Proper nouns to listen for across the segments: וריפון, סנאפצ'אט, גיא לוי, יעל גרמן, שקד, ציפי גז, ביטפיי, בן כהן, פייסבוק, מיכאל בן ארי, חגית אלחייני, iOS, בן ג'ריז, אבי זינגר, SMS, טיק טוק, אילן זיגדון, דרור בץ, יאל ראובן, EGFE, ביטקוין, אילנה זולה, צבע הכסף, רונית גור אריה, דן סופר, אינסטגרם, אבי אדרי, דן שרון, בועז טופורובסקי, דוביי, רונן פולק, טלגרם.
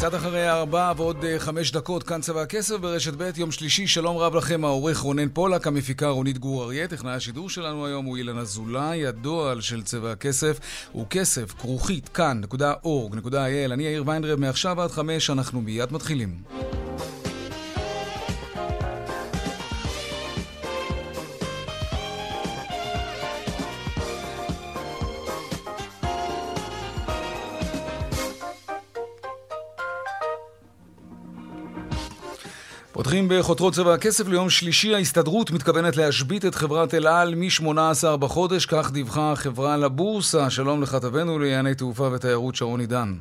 קצת אחרי 4 ועוד 5 דקות, כאן צבע הכסף ברשת ב' יום שלישי. שלום רב לכם, העורך רונן פולק, המפיקה רונית גור אריה, טכנאי השידור שלנו היום הוא אילנה זולה. הדואל של צבע הכסף הוא כסף@כאן.org.il. אני יאיר ויינרב, מעכשיו עד 5 אנחנו מיד מתחילים. פותחים בחותרות צבע הכסף ליום שלישי. ההסתדרות מתכוונת להשבית את חברת אל על מ-18 בחודש, כך דיווחה החברה לבורסה. שלום לכתבנו לענייני תעופה ותיירות שרון עידן.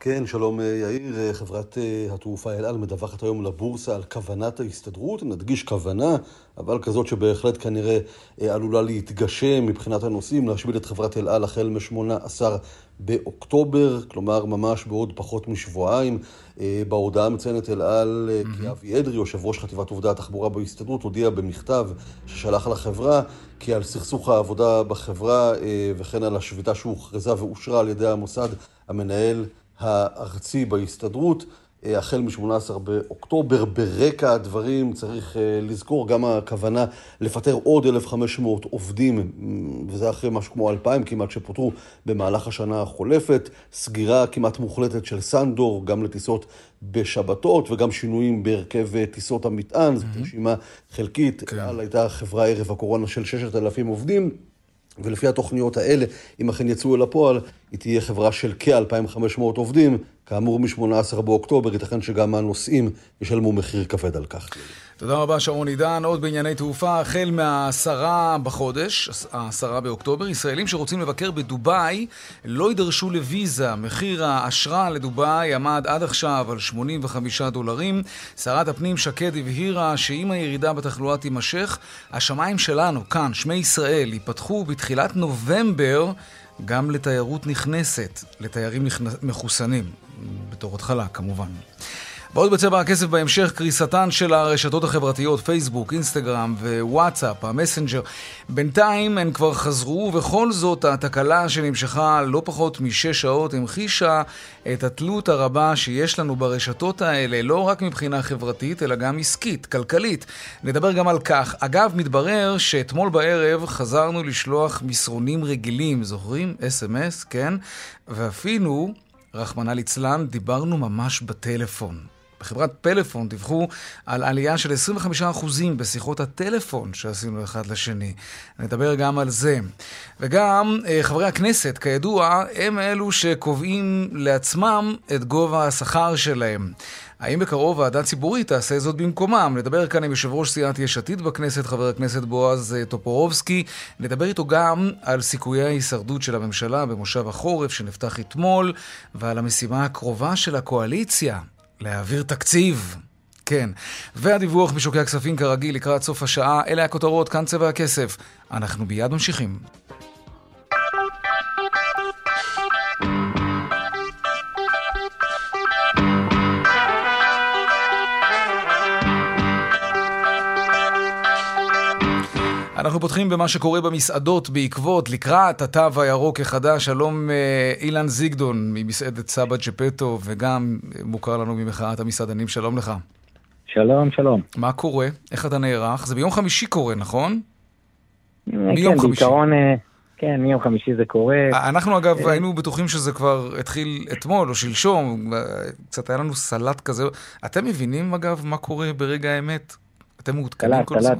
כן, שלום יאיר. חברת התעופה אל על מדווחת היום לבורסה על כוונת ההסתדרות, נדגיש כוונה, אבל כזאת שבהחלט כנראה עלולה להתגשם מבחינת הנושאים, להשבית את חברת אל על החל מ-18 באוקטובר, כלומר ממש בעוד פחות משבועיים. בהודעה מציינת אל על כי אבי אדרי, יושב ראש חטיבת עובדי התחבורה בהסתדרות, הודיע במכתב ששלח לחברה כי על סכסוך העבודה בחברה וכן על השביתה שהוכרזה ואושרה על ידי המוסד המנהל הארצי בהסתדרות החל מ-18 באוקטובר. ברקע הדברים צריך לזכור גם הכוונה לפטר עוד 1,500 עובדים, וזה אחרי משהו כמו 2,000 כמעט שפוטרו במהלך השנה החולפת, סגירה כמעט מוחלטת של סנדור גם לטיסות בשבתות וגם שינויים בהרכב טיסות המטען, זאת רשימה חלקית, כן. הייתה חברה ערב הקורונה של 6,000 עובדים, ולפי התוכניות האלה, אם אכן יצאו אל הפועל, היא תהיה חברה של כ-2,500 עובדים, כאמור מ-18 באוקטובר, ייתכן שגם הנוסעים ישלמו מחיר כבד על כך. תודה רבה שרון עידן. עוד בענייני תעופה, החל מה-10 בחודש, 10 באוקטובר, ישראלים שרוצים לבקר בדוביי לא יידרשו לויזה. מחיר האשרה לדוביי עמד עד עכשיו על $85. שרת הפנים שקד הבהירה שאם הירידה בתחלואה תימשך, השמיים שלנו כאן, שמי ישראל, ייפתחו בתחילת נובמבר גם לתיירות נכנסת, לתיירים מחוסנים, בתור התחלה כמובן. ועוד בצבע הכסף בהמשך, קריסתן של הרשתות החברתיות, פייסבוק, אינסטגרם ווואטסאפ, המסנג'ר. בינתיים הן כבר חזרו, וכל זאת התקלה שנמשכה לא פחות מ6 שעות המחישה את התלות הרבה שיש לנו ברשתות האלה, לא רק מבחינה חברתית, אלא גם עסקית, כלכלית. נדבר גם על כך. אגב, מתברר שאתמול בערב חזרנו לשלוח מסרונים רגילים, זוכרים? SMS, כן? ואפילו, רחמנה ליצלן, דיברנו ממש בטלפון. בחברת פלאפון דיווחו על עלייה של 25% בשיחות הטלפון שעשינו אחד לשני. נדבר גם על זה. וגם חברי הכנסת, כידוע, הם אלו שקובעים לעצמם את גובה השכר שלהם. האם בקרוב ועדה ציבורית תעשה זאת במקומם? נדבר כאן עם יושב ראש סיעת יש עתיד בכנסת, חבר הכנסת בועז טופורובסקי. נדבר איתו גם על סיכויי ההישרדות של הממשלה במושב החורף שנפתח אתמול, ועל המשימה הקרובה של הקואליציה. להעביר תקציב, כן. והדיווח משוקי הכספים כרגיל לקראת סוף השעה. אלה הכותרות, כאן צבע הכסף. אנחנו ביד ממשיכים. אנחנו פותחים במה שקורה במסעדות בעקבות, לקראת התו הירוק החדש. שלום אילן זיגדון ממסעדת סבא ג'פטו, וגם מוכר לנו ממחאת המסעדנים. שלום לך. שלום, שלום. מה קורה? איך אתה נערך? זה ביום חמישי קורה, נכון? מיום חמישי. כן, מיום חמישי זה קורה. אנחנו אגב היינו בטוחים שזה כבר התחיל אתמול או שלשום, קצת היה לנו סלט כזה. אתם מבינים אגב מה קורה ברגע האמת? אתם מעודכנים כל הזמן?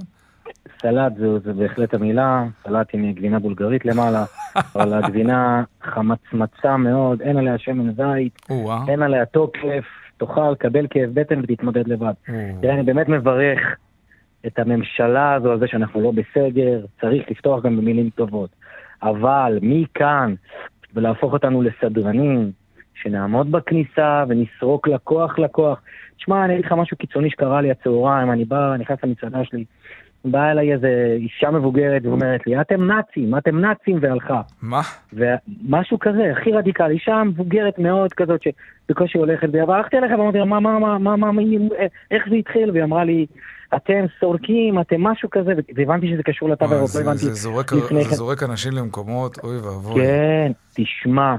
סלט זה בהחלט המילה, סלט עם גבינה בולגרית למעלה, אבל הגבינה חמצמצה מאוד, אין עליה שמן זית, אין עליה תוקף, תאכל, קבל כאב בטן ותתמודד לבד. תראה, אני באמת מברך את הממשלה הזו על זה שאנחנו לא בסגר, צריך לפתוח גם במילים טובות. אבל מכאן, ולהפוך אותנו לסדרנים, שנעמוד בכניסה ונסרוק לקוח. תשמע, אני אגיד לך משהו קיצוני שקרה לי הצהריים, אני בא, נכנס למצעדה שלי, באה אליי איזו אישה מבוגרת ואומרת לי, אתם נאצים והלכה. מה? ומשהו כזה, הכי רדיקלי, אישה מבוגרת מאוד כזאת שבקושי הולכת, והלכתי אליך ואמרתי, מה, איך זה התחיל? והיא אמרה לי, אתם סורקים, אתם משהו כזה, והבנתי שזה קשור לתו האירופי, זה זורק אנשים למקומות, אוי ואבוי. כן, תשמע,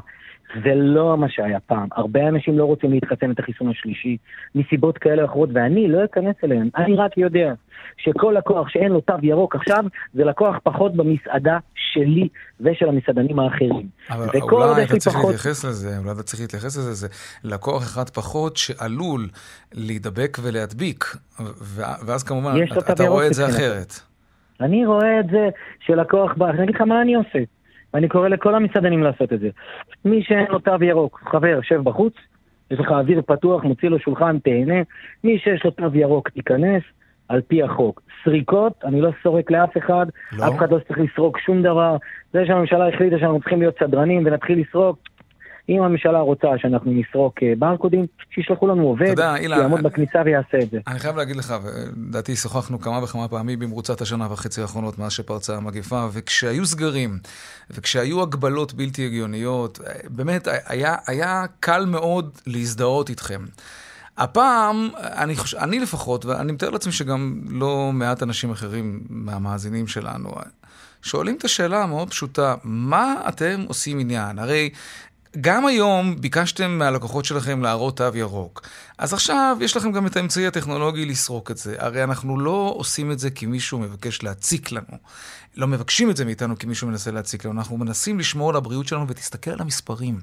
זה לא מה שהיה פעם. הרבה אנשים לא רוצים להתחסן את החיסון השלישי, מסיבות כאלה אחרות, ואני לא אכנס אליהם. אני רק יודע שכל לקוח שאין לו תו ירוק עכשיו, זה לקוח פחות במסעדה שלי ושל המסעדנים האחרים. אבל אולי אתה צריך להתייחס לזה, זה לקוח אחד פחות שעלול להידבק ולהדביק, ואז כמובן אתה רואה את זה אחרת. אני רואה את זה שלקוח בא, אני אגיד לך מה אני עושה. ואני קורא לכל המסעדנים לעשות את זה. מי שאין לו תו ירוק, חבר, שב בחוץ, יש לך אוויר פתוח, מוציא לו שולחן, תהנה. מי שיש לו תו ירוק, תיכנס, על פי החוק. סריקות, אני לא סורק לאף אחד, לא. אף אחד לא צריך לסרוק שום דבר. זה שהממשלה החליטה שאנחנו צריכים להיות סדרנים ונתחיל לסרוק, אם הממשלה רוצה שאנחנו נסרוק ברקודים, שישלחו לנו עובד, שיעמוד בכניסה ויעשה את זה. אני חייב להגיד לך, דעתי שוחחנו כמה וכמה פעמים במרוצת השנה וחצי האחרונות מאז שפרצה המגפה, וכשהיו סגרים, וכשהיו הגבלות בלתי הגיוניות, באמת היה קל מאוד להזדהות איתכם. הפעם, אני לפחות, ואני מתאר לעצמי שגם לא מעט אנשים אחרים מהמאזינים שלנו, שואלים את השאלה המאוד פשוטה, מה אתם עושים עניין? הרי גם היום ביקשתם מהלקוחות שלכם להראות תו ירוק. אז עכשיו יש לכם גם את האמצעי הטכנולוגי לסרוק את זה. הרי אנחנו לא עושים את זה כי מישהו מבקש להציק לנו. לא מבקשים את זה מאיתנו כי מישהו מנסה להציק לנו. אנחנו מנסים לשמור על הבריאות שלנו, ותסתכל על המספרים.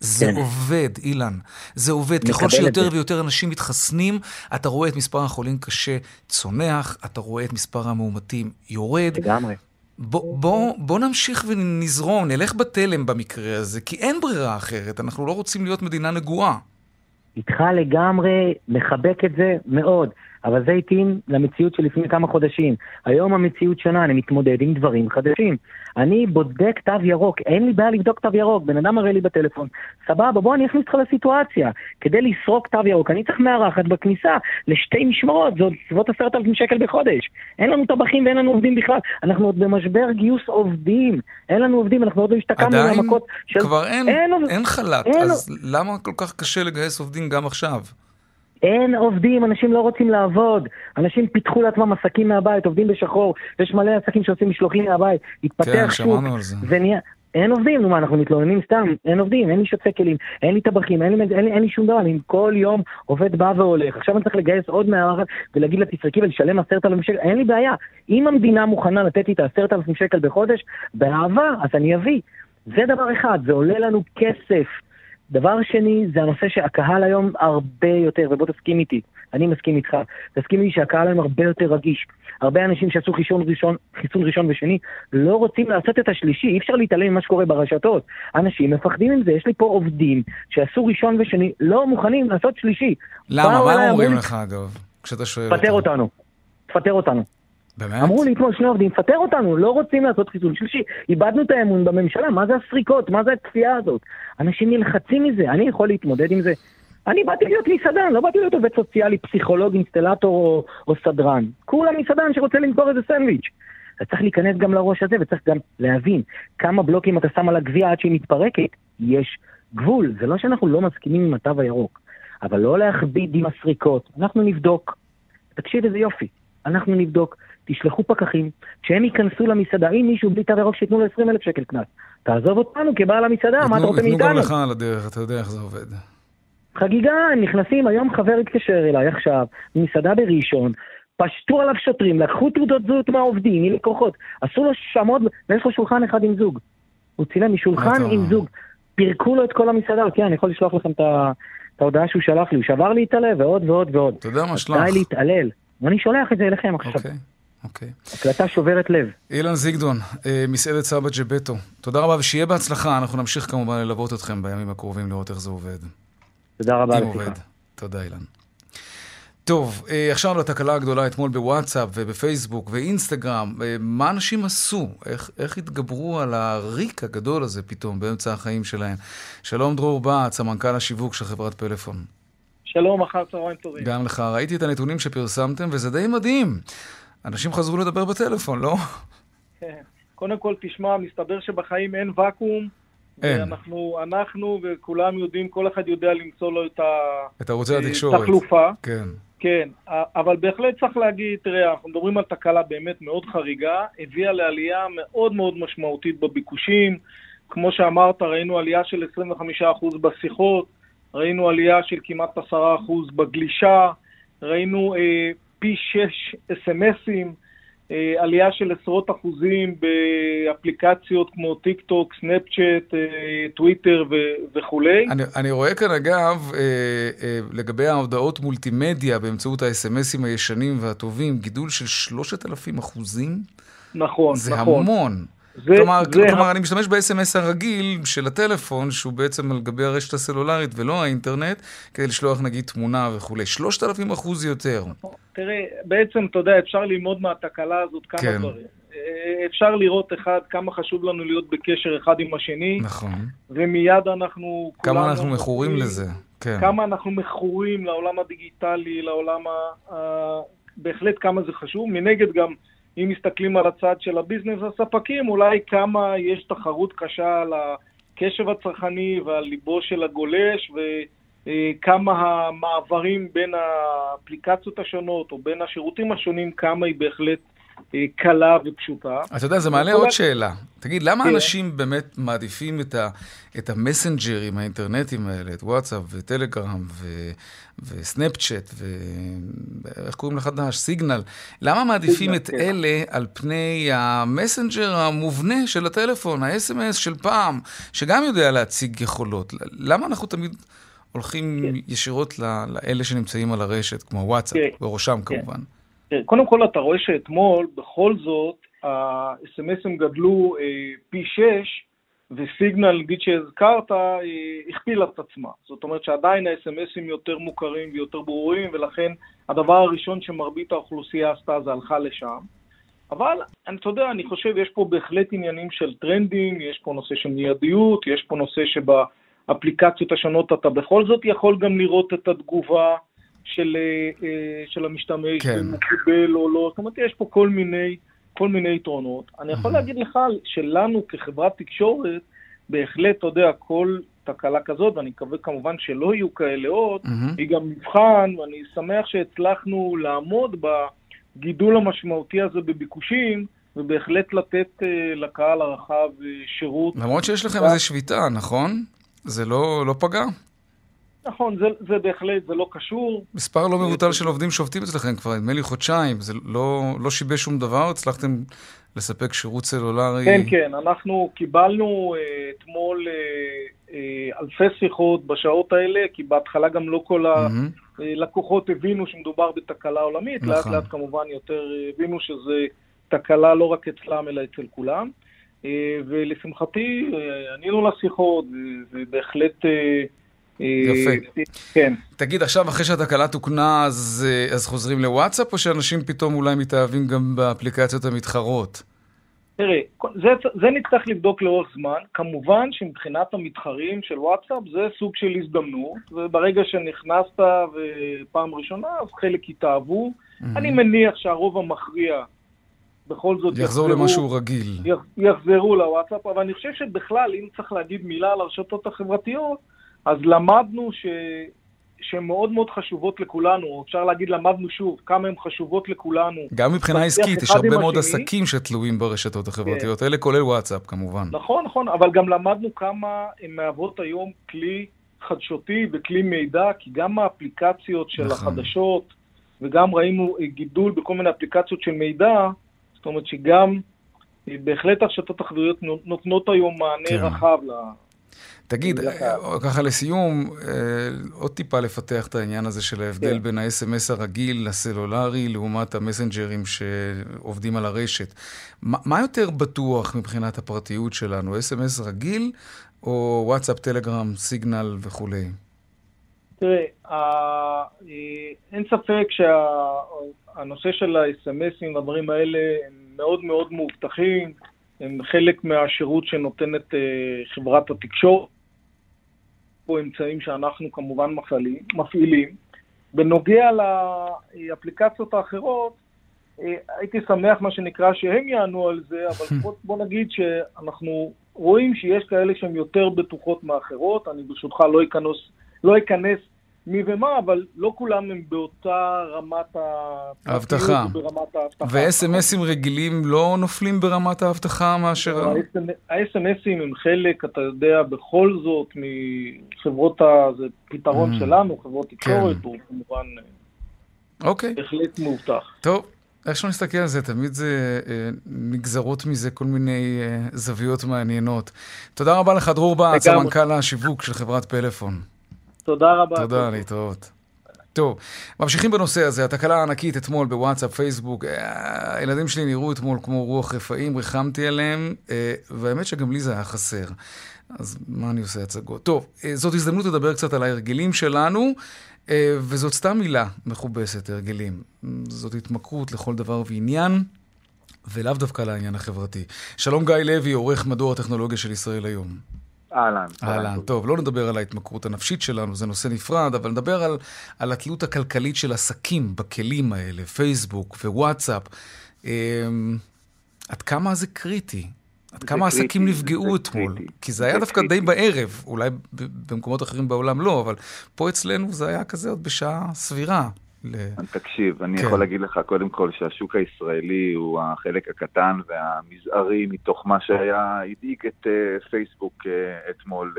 זה עובד, אילן. זה עובד. ככל שיותר ויותר אנשים מתחסנים, אתה רואה את מספר החולים קשה צונח, אתה רואה את מספר המאומתים יורד. לגמרי. בוא נמשיך ונזרום, נלך בתלם במקרה הזה, כי אין ברירה אחרת, אנחנו לא רוצים להיות מדינה נגועה. איתך לגמרי, מחבק את זה מאוד, אבל זה התאים למציאות שלפני כמה חודשים. היום המציאות שונה, אני מתמודד עם דברים חדשים. אני בודק תו ירוק, אין לי בעיה לבדוק תו ירוק, בן אדם מראה לי בטלפון, סבבה, בוא אני אכניס לך לסיטואציה, כדי לסרוק תו ירוק, אני צריך מארחת בכניסה, לשתי משמרות, זה עוד סביבות 10,000 שקל בחודש. אין לנו טבחים ואין לנו עובדים בכלל, אנחנו עוד במשבר גיוס עובדים, אין לנו עובדים, אנחנו עוד לא השתקמנו למכות של... כבר אין חל"ת, אז למה כל כך קשה לגייס עובדים גם עכשיו? אין עובדים, אנשים לא רוצים לעבוד, אנשים פיתחו לעצמם עסקים מהבית, עובדים בשחור, יש מלא עסקים שעושים משלוחים מהבית, התפתח שוק, אין עובדים, אנחנו מתלוננים סתם, אין עובדים, אין לי שוצא כלים, אין לי טבחים, אין לי שום דבר, אני כל יום עובד בא והולך, עכשיו אני צריך לגייס עוד מהארץ ולהגיד לתסרקי ולשלם 10,000 שקל, אין לי בעיה, אם המדינה מוכנה לתת לי את 10,000 שקל בחודש, באהבה, אז אני אביא, זה דבר אחד, זה עולה לנו כסף, דבר שני, זה הנושא שהקהל היום הרבה יותר, ובוא תסכים איתי, אני מסכים איתך, תסכים לי שהקהל היום הרבה יותר רגיש. הרבה אנשים שעשו חיסון ראשון ושני, לא רוצים לעשות את השלישי, אי אפשר להתעלם ממה שקורה ברשתות. אנשים מפחדים עם זה, יש לי פה עובדים שעשו ראשון ושני, לא מוכנים לעשות שלישי. למה? מה אומרים לך אגב? כשאתה שואל אותנו. תפטר אותנו. באמת? אמרו לי, כמו שני עובדים, פטר אותנו, לא רוצים לעשות חיסון שלישי, איבדנו את האמון בממשלה, מה זה הסריקות, מה זה הכפייה הזאת? אנשים נלחצים מזה, אני יכול להתמודד עם זה. אני באתי להיות מסעדן, לא באתי להיות עובד סוציאלי, פסיכולוג, אינסטלטור או סדרן. כולם מסעדן שרוצה למכור איזה סנדוויץ'. אתה צריך להיכנס גם לראש הזה, וצריך גם להבין כמה בלוקים אתה שם על הגביע עד שהיא מתפרקת, יש גבול. זה לא שאנחנו לא מסכימים עם התו הירוק, אבל לא להכביד עם הסריקות. אנחנו נבדוק. תקשיב איזה יופי. אנחנו נבדוק, תשלחו פקחים, כשהם ייכנסו למסעדה, אם מישהו בלי תו ירוק שיתנו לו 20,000 שקל קנס, תעזוב אותנו כבעל המסעדה, מה אתה רוצה מאיתנו? יתנו גם לך על הדרך, אתה יודע איך זה עובד. חגיגה, נכנסים, היום חבר התקשר אליי עכשיו, מסעדה בראשון, פשטו עליו שוטרים, לקחו תעודות זהות מהעובדים, מלקוחות, עשו לו שמות, ויש לו שולחן אחד עם זוג. הוא צילם משולחן עם זוג, פירקו לו את כל המסעדה, אוקיי, אני יכול לשלוח לכם את ההודעה שהוא שלח לי, הוא שבר לי את הלב, ועוד ועוד ועוד. תודה מה שלח. די להתעלל. ואני שולח את זה אליכם עכשיו. אוקיי. הקלטה שוברת לב. אילן זיגדון, מסעדת סבא ג'בטו. תודה רבה, ושיהיה בהצלחה. אנחנו נמשיך כמובן ללוות אתכם בימים הקרובים, לראות איך זה עובד. תודה רבה. אם עובד. תודה, אילן. טוב, עכשיו לתקלה הגדולה אתמול בוואטסאפ ובפייסבוק ואינסטגרם, מה אנשים עשו? איך התגברו על הריק הגדול הזה פתאום באמצע החיים שלהם? שלום דרור בץ, המנכ"ל השיווק של חברת פלאפון. שלום, אחר צהריים טובים. גם לך, ראיתי את הנתונים שפרסמתם וזה די מדהים. אנשים חזרו לדבר בטלפון, לא? קודם כל תשמע, מסתבר שבחיים אין וקום. אנחנו וכולם יודעים, כל אחד יודע למצוא לו את התחלופה. כן, אבל בהחלט צריך להגיד, תראה, אנחנו מדברים על תקלה באמת מאוד חריגה, הביאה לעלייה מאוד מאוד משמעותית בביקושים, כמו שאמרת, ראינו עלייה של 25% בשיחות, ראינו עלייה של כמעט 10% בגלישה, ראינו פי 6 אס-אמסים, עלייה של עשרות אחוזים באפליקציות כמו טיק טוק, סנאפצ'אט, טוויטר וכו'. אני רואה כאן אגב, לגבי ההודעות מולטימדיה באמצעות האס-אמסים הישנים והטובים, גידול של 3,000%. נכון. זה המון. כלומר, אני משתמש באס-אמס הרגיל של הטלפון, שהוא בעצם על גבי הרשת הסלולרית ולא האינטרנט, כדי לשלוח נגיד תמונה וכו'. 3,000% יותר. תראה, בעצם, אתה יודע, אפשר ללמוד מהתקלה הזאת כמה דברים. אפשר לראות אחד, כמה חשוב לנו להיות בקשר אחד עם השני. נכון. ומיד אנחנו... כמה אנחנו מכורים לזה. כמה אנחנו מכורים לעולם הדיגיטלי, לעולם ה... בהחלט כמה זה חשוב. מנגד גם... אם מסתכלים על הצד של הביזנס הספקים, אולי כמה יש תחרות קשה על הקשב הצרכני ועל ליבו של הגולש, וכמה המעברים בין האפליקציות השונות או בין השירותים השונים, כמה היא בהחלט קלה ופשוטה. אתה יודע, זה מעלה עוד שאלה. תגיד, למה אנשים באמת מעדיפים את המסנג'רים האינטרנטיים האלה, את וואטסאפ וטלגרם וסנאפצ'אט ואיך קוראים לחדש, סיגנל, למה מעדיפים את אלה על פני המסנג'ר המובנה של הטלפון, ה-SMS של פעם, שגם יודע להציג יכולות? למה אנחנו תמיד הולכים ישירות לאלה שנמצאים על הרשת, כמו וואטסאפ, בראשם כמובן? קודם כל, אתה רואה שאתמול, בכל זאת, ה-SMS'ים גדלו פי 6, וסיגנל, נגיד שהזכרת, הכפיל את עצמה. זאת אומרת שעדיין ה-SMS'ים יותר מוכרים ויותר ברורים, ולכן הדבר הראשון שמרבית האוכלוסייה עשתה זה הלכה לשם. אבל, אתה יודע, אני חושב, יש פה בהחלט עניינים של טרנדים, יש פה נושא של מיידיות, יש פה נושא שבאפליקציות השונות אתה בכל זאת יכול גם לראות את התגובה, של המשתמש, ומקבל או לא. זאת אומרת, יש פה כל מיני יתרונות. אני יכול להגיד לך שלנו כחברת תקשורת, בהחלט, אתה יודע, כל תקלה כזאת, ואני מקווה כמובן שלא יהיו כאלה עוד, היא גם מבחן, ואני שמח שהצלחנו לעמוד בגידול המשמעותי הזה בביקושים, ובהחלט לתת לקהל הרחב שירות. למרות שיש לכם איזה שביטה, נכון? זה לא פגע? נכון, זה בהחלט, זה לא קשור. מספר לא מבוטל של עובדים שובתים אצלכם כבר, נדמה לי חודשיים, זה לא שיבש שום דבר, הצלחתם לספק שירות סלולרי? כן, אנחנו קיבלנו אתמול אלפי שיחות בשעות האלה, כי בהתחלה גם לא כל הלקוחות הבינו שמדובר בתקלה עולמית, לאט לאט כמובן יותר הבינו שזה תקלה לא רק אצלם, אלא אצל כולם, ולשמחתי ענינו לשיחות, ובהחלט... יפה. כן. תגיד, עכשיו אחרי שהתקלה תוקנה, אז חוזרים לוואטסאפ, או שאנשים פתאום אולי מתאהבים גם באפליקציות המתחרות? תראה, זה נצטרך לבדוק לאורך זמן. כמובן שמבחינת המתחרים של וואטסאפ, זה סוג של הזדמנות, וברגע שנכנסת ופעם ראשונה, אז חלק יתאהבו. אני מניח שהרוב המכריע בכל זאת יחזור למשהו רגיל. יחזרו לוואטסאפ, אבל אני חושב שבכלל, אם צריך להגיד מילה על הרשתות החברתיות, אז למדנו שהן מאוד מאוד חשובות לכולנו, אפשר להגיד למדנו שוב כמה הן חשובות לכולנו. גם מבחינה עסקית, יש הרבה מאוד עסקים שתלויים ברשתות החברתיות, אלה כולל וואטסאפ כמובן. נכון, אבל גם למדנו כמה הן מהוות היום כלי חדשותי וכלי מידע, כי גם האפליקציות של החדשות, וגם ראינו גידול בכל מיני אפליקציות של מידע, זאת אומרת שגם בהחלט הרשתות החברתיות נותנות היום מענה רחב תגיד, ככה לסיום, עוד טיפה לפתח את העניין הזה של ההבדל בין ה-SMS הרגיל לסלולרי לעומת המסנג'רים שעובדים על הרשת. מה יותר בטוח מבחינת הפרטיות שלנו, SMS רגיל או וואטסאפ, טלגרם, סיגנל וכולי? תראה, אין ספק שהנושא של ה-SMSים והדברים האלה הם מאוד מאוד מאובטחים, הם חלק מהשירות שנותנת חברת התקשורת, פה אמצעים שאנחנו כמובן מפעילים. בנוגע לאפליקציות האחרות, הייתי שמח מה שנקרא שהם יענו על זה, אבל בוא נגיד שאנחנו רואים שיש כאלה שהן יותר בטוחות מאחרות, אני ברשותך לא אכנס מי ומה, אבל לא כולם הם באותה רמת ההבטחה. ו-SMSים רגילים לא נופלים ברמת ההבטחה מאשר... ה-SMSים הם חלק, אתה יודע, בכל זאת, מחברות, זה פתרון שלנו, חברות תקשורת, הוא כמובן בהחלט מאובטח. טוב. איך שלא נסתכל על זה, תמיד זה נגזרות מזה כל מיני זוויות מעניינות. תודה רבה לך, דרור בא, סמנכ"ל השיווק של חברת פלאפון. תודה רבה. תודה, להתראות. טוב, ממשיכים בנושא הזה, התקלה הענקית אתמול בוואטסאפ, פייסבוק, הילדים שלי נראו אתמול כמו רוח רפאים, רחמתי עליהם, והאמת שגם לי זה היה חסר. אז מה אני עושה הצגות? טוב, זאת הזדמנות לדבר קצת על ההרגלים שלנו, וזאת סתם מילה מכובסת, הרגלים. זאת התמכרות לכל דבר ועניין, ולאו דווקא לעניין החברתי. שלום גיא לוי, עורך מדור הטכנולוגיה של ישראל היום. אהלן. טוב, לא נדבר על ההתמכרות הנפשית שלנו, זה נושא נפרד, אבל נדבר על התלות הכלכלית של עסקים בכלים האלה, פייסבוק ווואטסאפ. עד כמה זה קריטי? עד כמה עסקים נפגעו אתמול? כי זה היה דווקא די בערב, אולי במקומות אחרים בעולם לא, אבל פה אצלנו זה היה כזה עוד בשעה סבירה. תקשיב, אני יכול להגיד לך קודם כל שהשוק הישראלי הוא החלק הקטן והמזערי מתוך מה שהיה הדאיג את פייסבוק אתמול.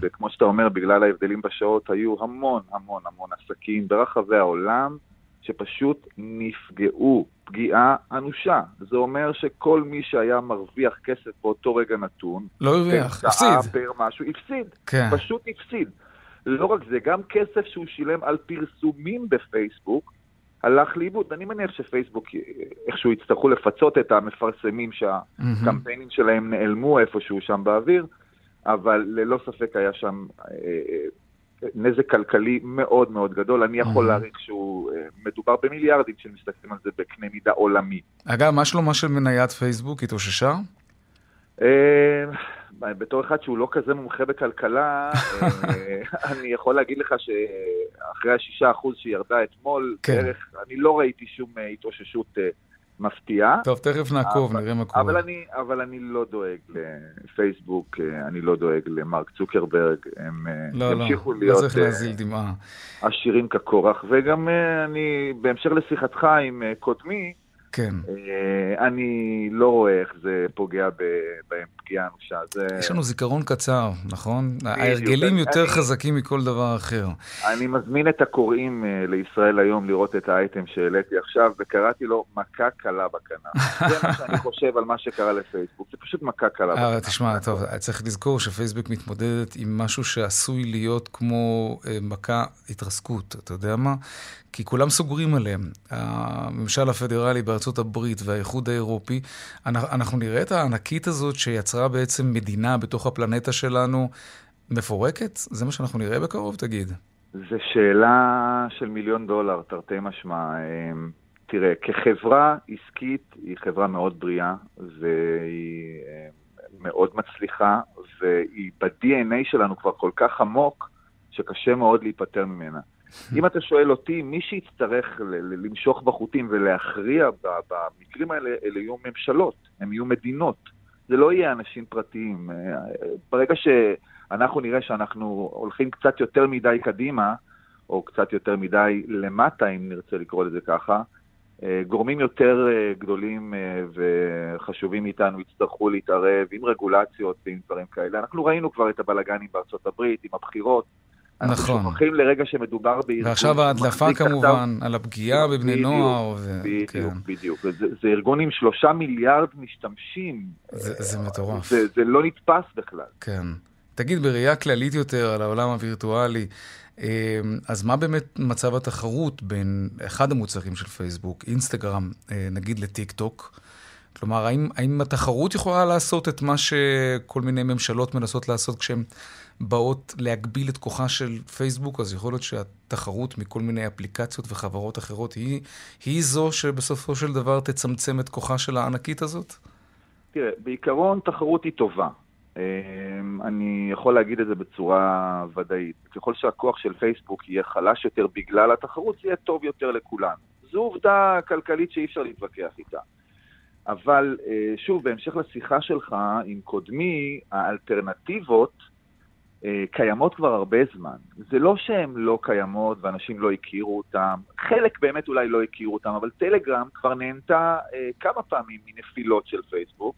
וכמו שאתה אומר, בגלל ההבדלים בשעות היו המון המון המון עסקים ברחבי העולם שפשוט נפגעו פגיעה אנושה. זה אומר שכל מי שהיה מרוויח כסף באותו רגע נתון לא הרוויח, הפסיד. פשוט הפסיד. לא רק זה, גם כסף שהוא שילם על פרסומים בפייסבוק הלך לאיבוד. אני מניח שפייסבוק איכשהו יצטרכו לפצות את המפרסמים שהקמפיינים שלהם נעלמו איפשהו שם באוויר, אבל ללא ספק היה שם נזק כלכלי מאוד מאוד גדול. אני יכול להעריך שהוא מדובר במיליארדים שמסתכלים על זה בקנה מידה עולמי. אגב, מה שלומה של מניית פייסבוק התאוששה? בתור אחד שהוא לא כזה מומחה בכלכלה, אני יכול להגיד לך שאחרי 6% שירדה אתמול, אני לא ראיתי שום התאוששות מפתיעה. טוב, תכף נעקוב, נראה מה קורה. אבל אני לא דואג לפייסבוק, אני לא דואג למרק צוקרברג, הם המשיכו להיות עשירים כקורח, וגם אני, בהמשך לשיחתך עם קודמי, כן. אני לא רואה איך זה פוגע בהם פגיעה אנושה. יש לנו זיכרון קצר, נכון? ההרגלים יותר חזקים מכל דבר אחר. אני מזמין את הקוראים לישראל היום לראות את האייטם שהעליתי עכשיו, וקראתי לו מכה קלה בכנף. זה מה שאני חושב על מה שקרה לפייסבוק. זה פשוט מכה קלה בכנף. תשמע, טוב, צריך לזכור שפייסבוק מתמודדת עם משהו שעשוי להיות כמו מכה התרסקות. אתה יודע מה? כי כולם סוגרים עליהם. הממשל הפדרלי בארצות הברית והאיחוד האירופי, אנחנו נראה את הענקית הזאת שיצרה בעצם מדינה בתוך הפלנטה שלנו מפורקת? זה מה שאנחנו נראה בקרוב, תגיד. זה שאלה של $1,000,000, תרתי משמע. תראה, כחברה עסקית, היא חברה מאוד בריאה, והיא מאוד מצליחה, והיא ב-DNA שלנו כבר כל כך עמוק, שקשה מאוד להיפטר ממנה. אם אתה שואל אותי, מי שיצטרך למשוך בחוטים ולהכריע במקרים האלה, אלה יהיו ממשלות, הם יהיו מדינות. זה לא יהיה אנשים פרטיים. ברגע שאנחנו נראה שאנחנו הולכים קצת יותר מדי קדימה, או קצת יותר מדי למטה, אם נרצה לקרוא לזה ככה, גורמים יותר גדולים וחשובים איתנו יצטרכו להתערב עם רגולציות ועם דברים כאלה. אנחנו ראינו כבר את הבלגנים בארצות הברית, עם הבחירות, אנחנו שוכחים לרגע שמדובר בארגון. ועכשיו ההדלפה כמובן, על הפגיעה בבני נוער. בדיוק. זה ארגון עם 3 מיליארד משתמשים. זה מטורף. זה לא נתפס בכלל. כן. תגיד, בראייה כללית יותר על העולם הווירטואלי, אז מה באמת מצב התחרות בין אחד המוצרים של פייסבוק, אינסטגרם, נגיד לטיק טוק, כלומר, האם התחרות יכולה לעשות את מה שכל מיני ממשלות מנסות לעשות כשהן באות להגביל את כוחה של פייסבוק? אז יכול להיות שהתחרות מכל מיני אפליקציות וחברות אחרות היא זו שבסופו של דבר תצמצם את כוחה של הענקית הזאת? תראה, בעיקרון תחרות היא טובה. אני יכול להגיד את זה בצורה ודאית. ככל שהכוח של פייסבוק יהיה חלש יותר בגלל התחרות, זה יהיה טוב יותר לכולנו. זו עובדה כלכלית שאי אפשר להתווכח איתה. אבל שוב, בהמשך לשיחה שלך עם קודמי, האלטרנטיבות קיימות כבר הרבה זמן. זה לא שהן לא קיימות ואנשים לא הכירו אותם, חלק באמת אולי לא הכירו אותם, אבל טלגרם כבר נהנתה כמה פעמים מנפילות של פייסבוק,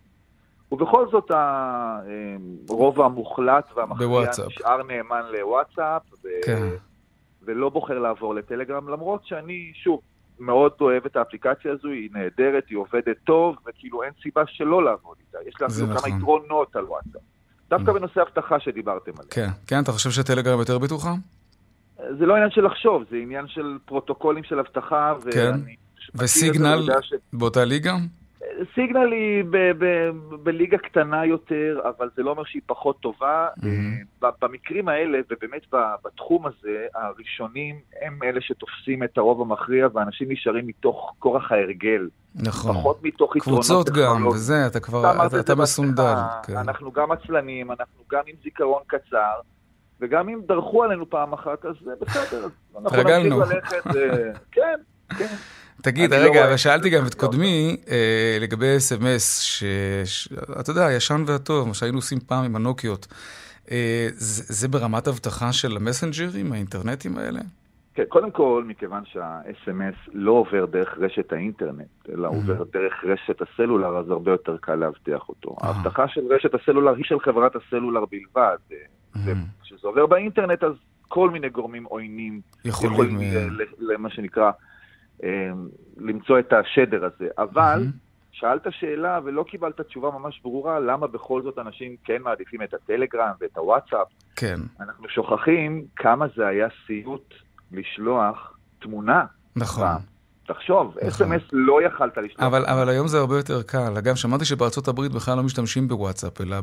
ובכל זאת הרוב המוחלט והמכריע נשאר נאמן לוואטסאפ, כן. ולא בוחר לעבור לטלגרם, למרות שאני שוב מאוד אוהב את האפליקציה הזו, היא נהדרת, היא עובדת טוב, וכאילו אין סיבה שלא לעבוד איתה. יש לה אפילו כמה יתרונות על וואטסאפ. דווקא בנושא הבטחה שדיברתם עליה. כן, כן, אתה חושב שטלגרם יותר בטוחה? זה לא עניין של לחשוב, זה עניין של פרוטוקולים של הבטחה. כן, וסיגנל באותה ליגה? סיגנל היא בליגה קטנה יותר, אבל זה לא אומר שהיא פחות טובה. במקרים האלה, ובאמת בתחום הזה, הראשונים הם אלה שתופסים את הרוב המכריע, ואנשים נשארים מתוך כורח ההרגל. נכון. פחות מתוך יתרונות. קבוצות גם, וזה, אתה כבר, אתה מסונדל. אנחנו גם עצלנים, אנחנו גם עם זיכרון קצר, וגם אם דרכו עלינו פעם אחת, אז זה בסדר. הרגלנו. כן, כן. תגיד, רגע, ושאלתי גם את קודמי לגבי SMS, שאתה יודע, הישן והטוב, מה שהיינו עושים פעם עם הנוקיות, זה ברמת הבטחה של המסנג'רים, האינטרנטים האלה? כן, קודם כל, מכיוון שה-SMS לא עובר דרך רשת האינטרנט, אלא עובר דרך רשת הסלולר, אז הרבה יותר קל להבטיח אותו. ההבטחה של רשת הסלולר היא של חברת הסלולר בלבד. כשזה עובר באינטרנט, אז כל מיני גורמים עוינים יכולים למה שנקרא למצוא את השדר הזה. אבל שאלת שאלה ולא קיבלת תשובה ממש ברורה, למה בכל זאת אנשים כן מעדיפים את הטלגרם ואת הוואטסאפ. כן. אנחנו שוכחים כמה זה היה סיוט לשלוח תמונה. נכון. תחשוב, SMS לא יכלת לשלוח. אבל היום זה הרבה יותר קל. אגב, שמעתי שבארצות הברית בכלל לא משתמשים בוואטסאפ, אלא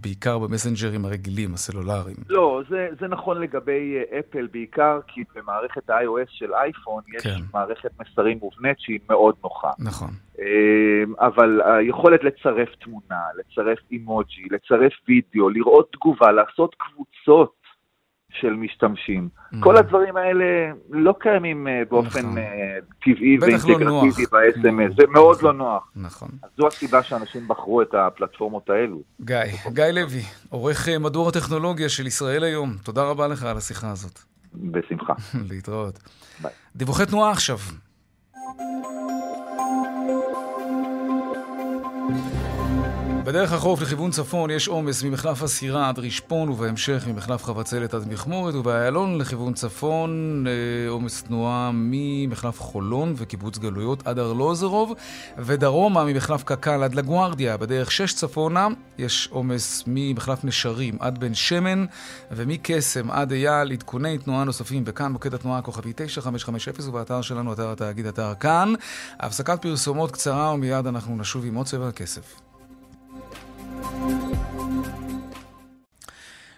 בעיקר במסנג'רים הרגילים, הסלולריים. לא, זה נכון לגבי אפל בעיקר, כי במערכת ה-iOS של אייפון יש מערכת מסרים מובנית שהיא מאוד נוחה. נכון. אבל היכולת לצרף תמונה, לצרף אימוג'י, לצרף וידאו, לראות תגובה, לעשות קבוצות, של משתמשים. כל הדברים האלה לא קיימים באופן טבעי ואינטגרטיבי ב-SMS. זה מאוד לא נוח. נכון. אז זו הסיבה שאנשים בחרו את הפלטפורמות האלו. גיא לוי, עורך מדור הטכנולוגיה של ישראל היום. תודה רבה לך על השיחה הזאת. בשמחה. להתראות. ביי. דיווחי תנועה עכשיו. בדרך החוף לכיוון צפון יש עומס ממחלף הסירה עד רשפון, ובהמשך ממחלף חבצלת עד מחמורת, ובאיילון לכיוון צפון עומס תנועה ממחלף חולון וקיבוץ גלויות עד ארלוזרוב, ודרומה ממחלף קקל עד לגוארדיה. בדרך 6 צפונה יש עומס ממחלף נשרים עד בן שמן, ומקסם עד אייל. עדכוני תנועה נוספים וכאן מוקד התנועה כוכבי 9550 ובאתר שלנו, אתר התאגיד, אתר כאן. הפסקת פרסומות קצרה ומיד אנחנו נשוב עם עוד צבע הכסף.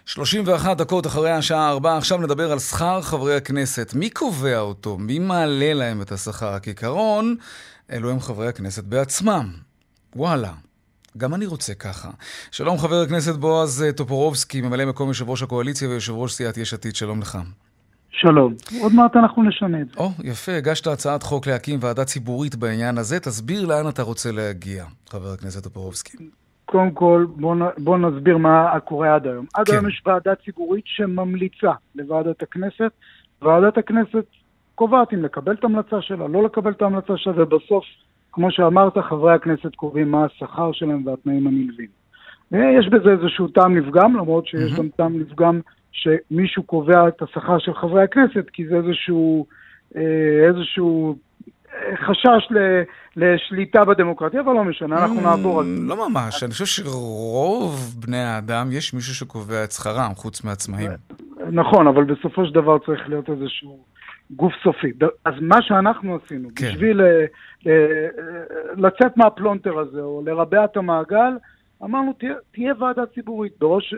31 דקות אחרי השעה 4, עכשיו נדבר על שכר חברי הכנסת. מי קובע אותו? מי מעלה להם את השכר? כעיקרון, אלו הם חברי הכנסת בעצמם. וואלה, גם אני רוצה ככה. שלום חבר הכנסת בועז טופורובסקי, ממלא מקום יושב ראש הקואליציה ויושב ראש סיעת יש עתיד, שלום לך. שלום. עוד מעט אנחנו נשנה את זה. יפה, הגשת הצעת חוק להקים ועדה ציבורית בעניין הזה. תסביר לאן אתה רוצה להגיע, חבר הכנסת טופורובסקי. קודם כל, בוא נסביר מה קורה עד היום. עד היום יש ועדה ציבורית שממליצה לוועדת הכנסת. ועדת הכנסת קובעת אם לקבל את ההמלצה שלה, לא לקבל את ההמלצה שלה, ובסוף, כמו שאמרת, חברי הכנסת קובעים מה השכר שלהם והתנאים הנלווים. יש בזה איזשהו טעם לפגם, למרות שיש גם טעם לפגם שמישהו קובע את השכר של חברי הכנסת, כי זה איזשהו חשש לשליטה בדמוקרטיה, אבל לא משנה, אנחנו נעבור על זה. לא ממש, אני חושב שרוב בני האדם יש מישהו שקובע את שכרם, חוץ מעצמאים. נכון, אבל בסופו של דבר צריך להיות איזשהו גוף סופי. אז מה שאנחנו עשינו, כן. בשביל לצאת מהפלונטר הזה, או לרבע את המעגל, אמרנו, תהיה ועדה ציבורית.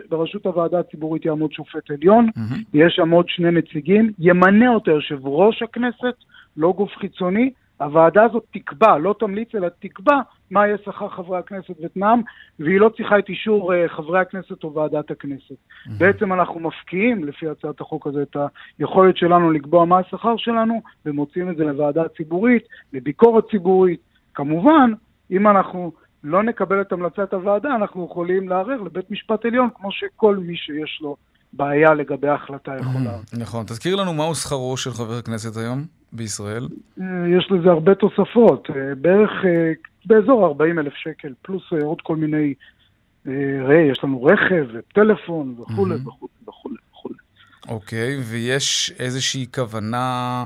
בראשות הוועדה הציבורית יעמוד שופט עליון, mm-hmm. יש עמוד שני נציגים, ימנה אותה יושב ראש הכנסת, לא גוף חיצוני, הוועדה הזאת תקבע, לא תמליץ, אלא תקבע מה יהיה שכר חברי הכנסת ותנאם, והיא לא צריכה את אישור חברי הכנסת או ועדת הכנסת. Mm-hmm. בעצם אנחנו מפקיעים, לפי הצעת החוק הזה, את היכולת שלנו לקבוע מה השכר שלנו, ומוצאים את זה לוועדה ציבורית, לביקורת ציבורית. כמובן, אם אנחנו לא נקבל את המלצת הוועדה, אנחנו יכולים לערער לבית משפט עליון, כמו שכל מי שיש לו בעיה לגבי ההחלטה יכולה. נכון. תזכיר לנו מהו שכרו של חבר הכנסת היום בישראל? יש לזה הרבה תוספות. בערך באזור 40,000 שקל, פלוס עוד כל מיני, יש לנו רכב, טלפון וכו' וכו' וכו'. אוקיי, ויש איזושהי כוונה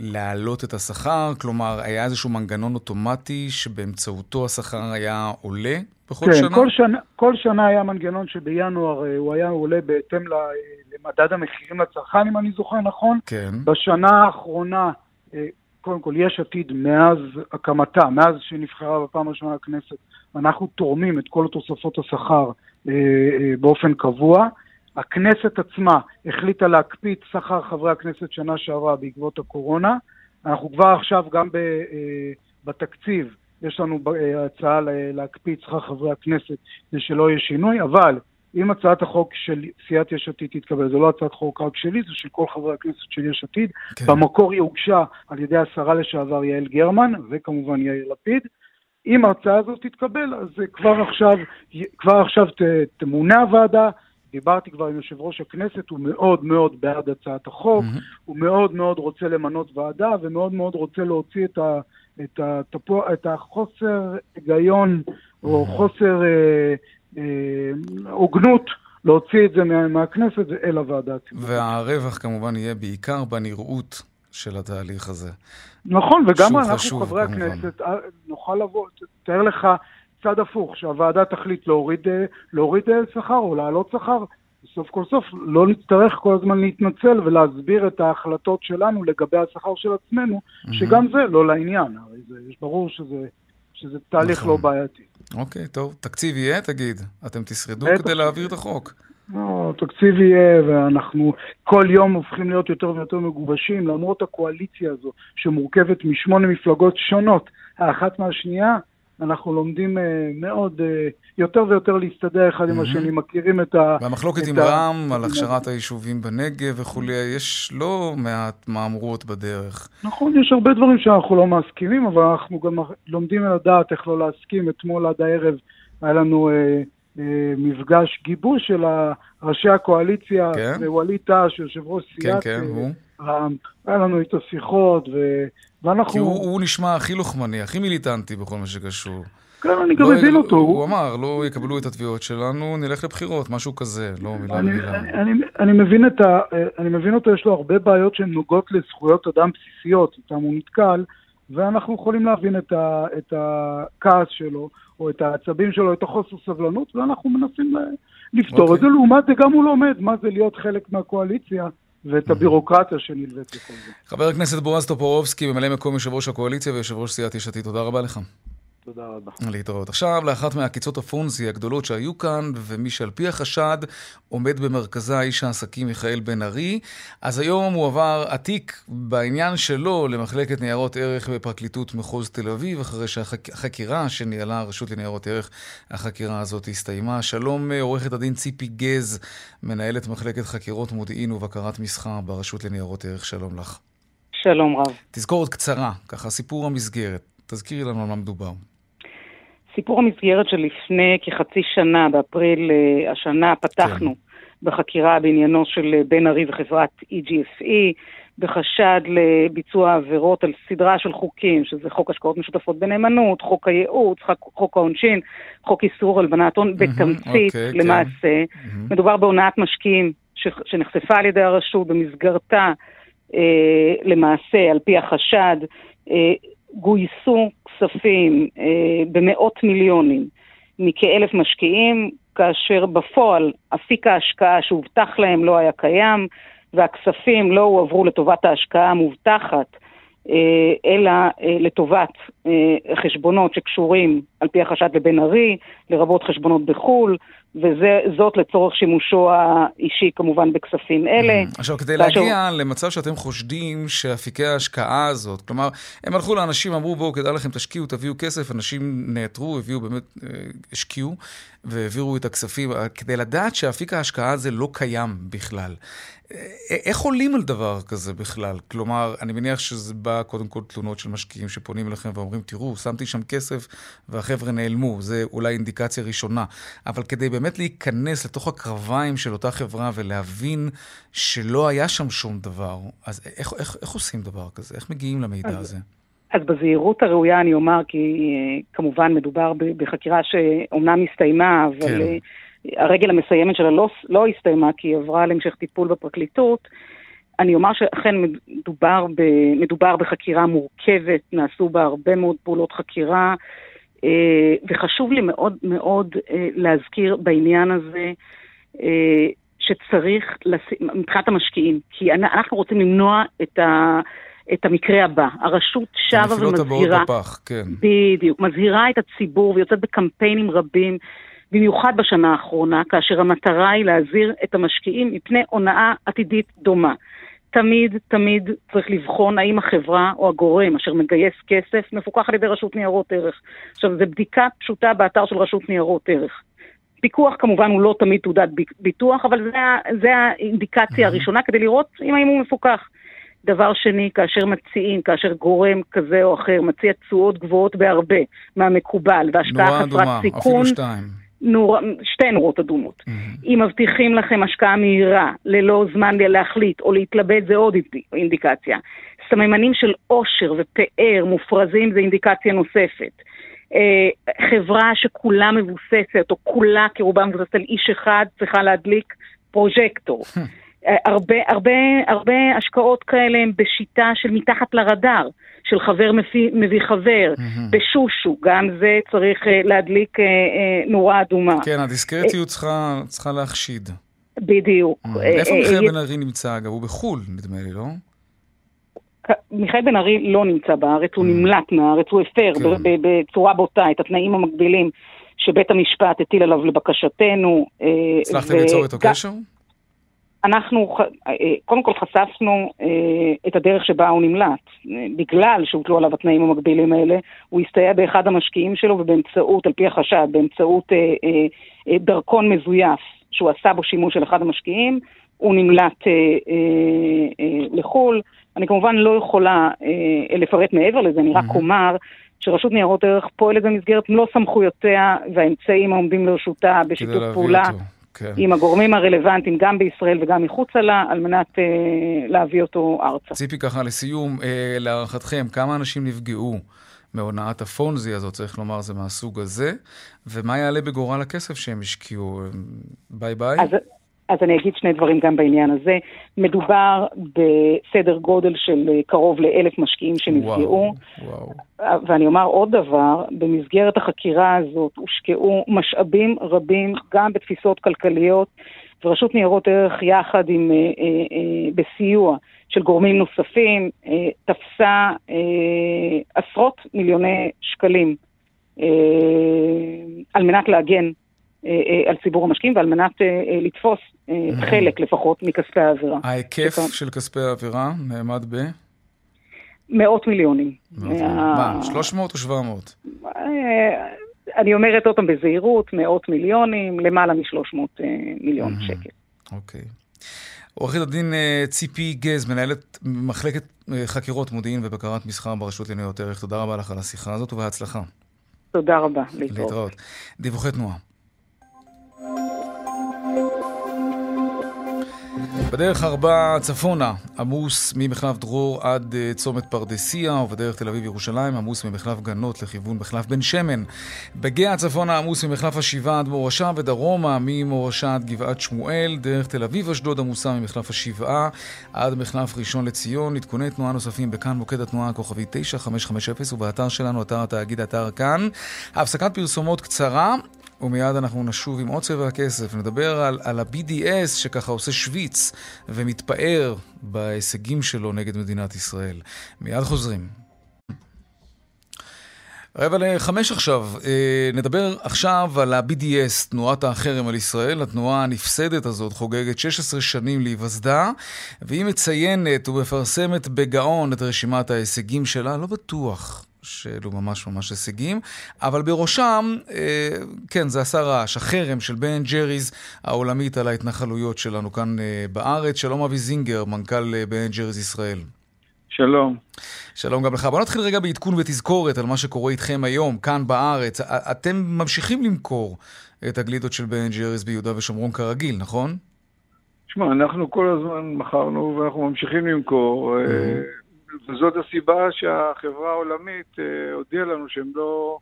להעלות את השכר? כלומר, היה איזשהו מנגנון אוטומטי שבאמצעותו השכר היה עולה בכל שנה? כן, כל שנה היה מנגנון שבינואר הוא היה עולה בהתאם למדד המחירים לצרכן, אם אני זוכר נכון. כן. בשנה האחרונה, קודם כל, יש עתיד מאז הקמתה, מאז שנבחרה בפעם השנה הכנסת, אנחנו תורמים את כל תוספות השכר באופן קבוע. הכנסת עצמה החליטה להקפיא את שכר חברי הכנסת שנה שעברה בעקבות הקורונה. אנחנו כבר עכשיו גם בתקציב יש לנו הצעה להקפיא את שכר חברי הכנסת ושלא יהיה שינוי, אבל אם הצעת החוק של סיעת יש עתיד תתקבל, זו לא הצעת חוק רק שלי, זו של כל חברי הכנסת של יש עתיד, כן. במקור היא הוגשה על ידי השרה לשעבר יעל גרמן וכמובן יאיר לפיד. אם ההצעה הזאת תתקבל, אז כבר עכשיו תמונה הוועדה. דיברתי כבר עם יושב ראש הכנסת, הוא מאוד מאוד בעד הצעת החוק, הוא מאוד מאוד רוצה למנות ועדה, ומאוד מאוד רוצה להוציא את החוסר היגיון, או חוסר הוגנות, להוציא את זה מהכנסת אל הוועדה. והרווח כמובן יהיה בעיקר בנראות של התהליך הזה. נכון, וגם אנחנו חברי הכנסת נוכל לבוא, תאר לך, צד הפוך, שהוועדה תחליט להוריד שכר או להעלות שכר, סוף כל סוף לא נצטרך כל הזמן להתנצל ולהסביר את ההחלטות שלנו לגבי השכר של עצמנו, שגם זה לא לעניין, הרי זה ברור שזה תהליך לא בעייתי. אוקיי, טוב, תקציב יהיה, תגיד, אתם תשרדו כדי להעביר את החוק. לא, תקציב יהיה, ואנחנו כל יום הופכים להיות יותר ויותר מגובשים, למרות הקואליציה הזו שמורכבת משמונה מפלגות שונות, האחת מהשנייה, אנחנו לומדים מאוד, יותר ויותר להסתדר אחד עם השני, מכירים את והמחלוקת עם רם על הכשרת היישובים בנגב וכולי, יש לא מעט מאמרות בדרך. נכון, יש הרבה דברים שאנחנו לא מסכימים, אבל אנחנו גם לומדים לדעת איך לא להסכים. אתמול עד הערב היה לנו מפגש גיבוש של ראשי הקואליציה, ווליד טאהא, יושב ראש סיעת, היה לנו איתו שיחות כי הוא נשמע הכי לוחמני, הכי מיליטנטי בכל מה שקשור. כן, אני גם מבין אותו. הוא אמר, לא יקבלו את התביעות שלנו, נלך לבחירות, משהו כזה, לא מילה מילה. אני מבין אותו, יש לו הרבה בעיות שהן נוגעות לזכויות אדם בסיסיות, איתם הוא נתקל, ואנחנו יכולים להבין את הכעס שלו, או את העצבים שלו, את החוסר סבלנות, ואנחנו מנסים לפתור את זה. לעומת זה גם הוא לומד, מה זה להיות חלק מהקואליציה, ואת הבירוקרטיה שנלווית לכל זה. חבר הכנסת בועז טופורובסקי, ממלא מקום יושב ראש הקואליציה ויושב ראש סיעת יש עתיד, תודה רבה לך. תודה רבה. להתראות. עכשיו, לאחת מהקיצות הפונזי הגדולות שהיו כאן, ומי שעל פי החשד עומד במרכזה איש העסקים מיכאל בן ארי, אז היום הוא עבר עתיק בעניין שלו למחלקת ניירות ערך בפרקליטות מחוז תל אביב, אחרי שהחקירה שניהלה הרשות לניירות ערך, החקירה הזאת הסתיימה. שלום, עורכת הדין ציפי גז, מנהלת מחלקת חקירות מודיעין ובקרת מסחר ברשות לניירות ערך. שלום לך. שלום רב. תזכורת קצרה, ככה סיפור המסגרת. תזכירי לנו על מה מדובר. סיפור המסגרת שלפני כחצי שנה, באפריל השנה, פתחנו בחקירה בעניינו של בן ארי וחברת EGFE, בחשד לביצוע עבירות על סדרה של חוקים, שזה חוק השקעות משותפות בנאמנות, חוק הייעוץ, חוק העונשין, חוק איסור הלבנת הון, בתמצית למעשה. מדובר בהונאת משקיעים שנחשפה על ידי הרשות, במסגרתה למעשה, על פי החשד, גויסו כספים במאות מיליונים מכ-1,000 משקיעים, כאשר בפועל אפיק ההשקעה שהובטח להם לא היה קיים, והכספים לא הועברו לטובת ההשקעה המובטחת, אלא לטובת חשבונות שקשורים על פי החשד לבן ארי, לרבות חשבונות בחול, וזאת לצורך שימושו האישי כמובן בכספים אלה. עכשיו, כדי להגיע למצב שאתם חושדים שאפיקי ההשקעה הזאת, כלומר, הם הלכו לאנשים, אמרו בואו, כדאי לכם תשקיעו, תביאו כסף, אנשים נעתרו, הביאו באמת, השקיעו, והעבירו את הכספים, כדי לדעת שאפיק ההשקעה הזה לא קיים בכלל. איך עולים על דבר כזה בכלל? כלומר, אני מניח שזה בא קודם כל תלונות של משקיעים שפונים אליכם ואומרים, תראו, שמתי שם כסף והחבר'ה נעלמו. זה אולי אינדיקציה ראשונה. אבל כדי באמת להיכנס לתוך הקרביים של אותה חברה ולהבין שלא היה שם שום דבר, אז איך עושים דבר כזה? איך מגיעים למידע הזה? אז בזהירות הראויה אני אומר, כי כמובן מדובר בחקירה שאומנם הסתיימה, אבל הרגל המסיימת שלה לא הסתיימה, כי היא עברה להמשך טיפול בפרקליטות. אני אומר שאכן מדובר בחקירה מורכבת, נעשו בה הרבה מאוד פעולות חקירה, וחשוב לי מאוד מאוד להזכיר בעניין הזה, שצריך, מבחינת המשקיעים, כי אנחנו רוצים למנוע את המקרה הבא. הרשות שווה ומזהירה, כן. בדיוק, מזהירה את הציבור ויוצאת בקמפיינים רבים, במיוחד בשנה האחרונה, כאשר המטרה היא להזהיר את המשקיעים מפני הונאה עתידית דומה. תמיד צריך לבחון האם החברה או הגורם אשר מגייס כסף מפוקח על ידי רשות ניירות ערך. עכשיו, זו בדיקה פשוטה באתר של רשות ניירות ערך. פיקוח כמובן הוא לא תמיד תעודת ביטוח, אבל זה האינדיקציה הראשונה כדי לראות אם הוא מפוקח. דבר שני, כאשר גורם כזה או אחר מציע תשואות גבוהות בהרבה מהמקובל, והשקעה חסרת סיכון, שתי נורות אדומות. אם מבטיחים לכם השקעה מהירה, ללא זמן להחליט או להתלבט, זה עוד אינדיקציה. סממנים של עושר ופאר מופרזים, זה אינדיקציה נוספת. חברה שכולה מבוססת, או כולה כרובה מבוססת על איש אחד, צריכה להדליק פרוז'קטור. הרבה השקעות כאלה הם בשיטה של מתחת לרדאר, של חבר מביא חבר, בשושו, גם זה צריך להדליק נורה אדומה. כן, הדיסקרטיות צריכה להחשיד. בדיוק. איפה מיכאל בן ארי נמצא? אגב, הוא בחול, נדמה לי, לא? מיכאל בן ארי לא נמצא בארץ, הוא נמלט מהארץ, הוא הפר בצורה בוטה את התנאים המקבילים שבית המשפט הטיל עליו לבקשתנו. הצלחתם ליצור את הקשר? אנחנו קודם כל חשפנו את הדרך שבה הוא נמלט. בגלל שהוטלו עליו התנאים המקבילים האלה, הוא הסתייע באחד המשקיעים שלו, ובאמצעות, על פי החשד, באמצעות דרכון מזויף, שהוא עשה בו שימוש של אחד המשקיעים, הוא נמלט לחול. אני כמובן לא יכולה לפרט מעבר לזה, אני רק אומר שרשות ניירות ערך פועלת במסגרת מלוא סמכויותיה והאמצעים העומדים לרשותה בשיתוף פעולה. כן. עם הגורמים הרלוונטיים גם בישראל וגם מחוצה לה, על מנת להביא אותו ארצה. ציפי, ככה לסיום, להערכתכם, כמה אנשים נפגעו מהונאת הפונזי הזאת, צריך לומר, זה מהסוג הזה, ומה יעלה בגורל הכסף שהם השקיעו? ביי. אז אני אגיד שני דברים גם בעניין הזה. מדובר בסדר גודל של קרוב ל1,000 משקיעים שנפגעו. וואו. ואני אומר עוד דבר, במסגרת החקירה הזאת הושקעו משאבים רבים גם בתפיסות כלכליות, ורשות ניירות ערך יחד עם בסיוע של גורמים נוספים תפסה עשרות מיליוני שקלים על מנת להגן על ציבור המשקיעים ועל מנת לתפוס חלק לפחות מכספי העבירה. ההיקף של כספי העבירה נעמד ב? 100 מיליונים. מה, 300 או 700? אני אומרת אותם בזהירות, 100 מיליונים, למעלה מ300 מיליון שקל. אוקיי. עורכת הדין ציפי גז, מנהלת מחלקת חקירות מודיעין ובקרת מסחר ברשות לניירות ערך, תודה רבה לך על השיחה הזאת ובהצלחה. תודה רבה, להתראות. דיווחי תנועה. בדרך 4 צפונה, עמוס ממחלף דרור עד צומת פרדסיה, ובדרך תל אביב ירושלים, עמוס ממחלף גנות לכיוון מחלף בן שמן. בגאה צפונה, עמוס ממחלף השבעה עד מורשה, ודרומה ממורשה עד גבעת שמואל. דרך תל אביב אשדוד, עמוסה ממחלף השבעה עד מחלף ראשון לציון. עדכוני תנועה נוספים בכאן מוקד התנועה כוכבי 9550, ובאתר שלנו, אתר התאגיד, אתר כאן. הפסקת פרסומות קצרה, ומיד אנחנו נשוב עם עוד צבע הכסף, נדבר על ה-BDS שככה עושה שוויץ ומתפאר בהישגים שלו נגד מדינת ישראל. מיד חוזרים. 4:45 עכשיו, נדבר עכשיו על ה-BDS, תנועת החרם על ישראל. התנועה הנפסדת הזאת חוגגת 16 שנים להיווסדה, והיא מציינת ומפרסמת בגאון את רשימת ההישגים שלה, לא בטוח שאלו ממש ממש הישגים, אבל בראשם, כן, זה עשה רעש, החרם של בן ג'ריז העולמית על ההתנחלויות שלנו כאן בארץ. שלום אבי זינגר, מנכ"ל בן ג'ריז ישראל. שלום. שלום גם לך. בוא נתחיל רגע בעדכון ותזכורת על מה שקורה איתכם היום, כאן בארץ. אתם ממשיכים למכור את הגלידות של בן ג'ריז ביהודה ושומרון כרגיל, נכון? שמע, אנחנו כל הזמן מכרנו ואנחנו ממשיכים למכור, וזאת הסיבה שהחברה העולמית הודיעה לנו שהם לא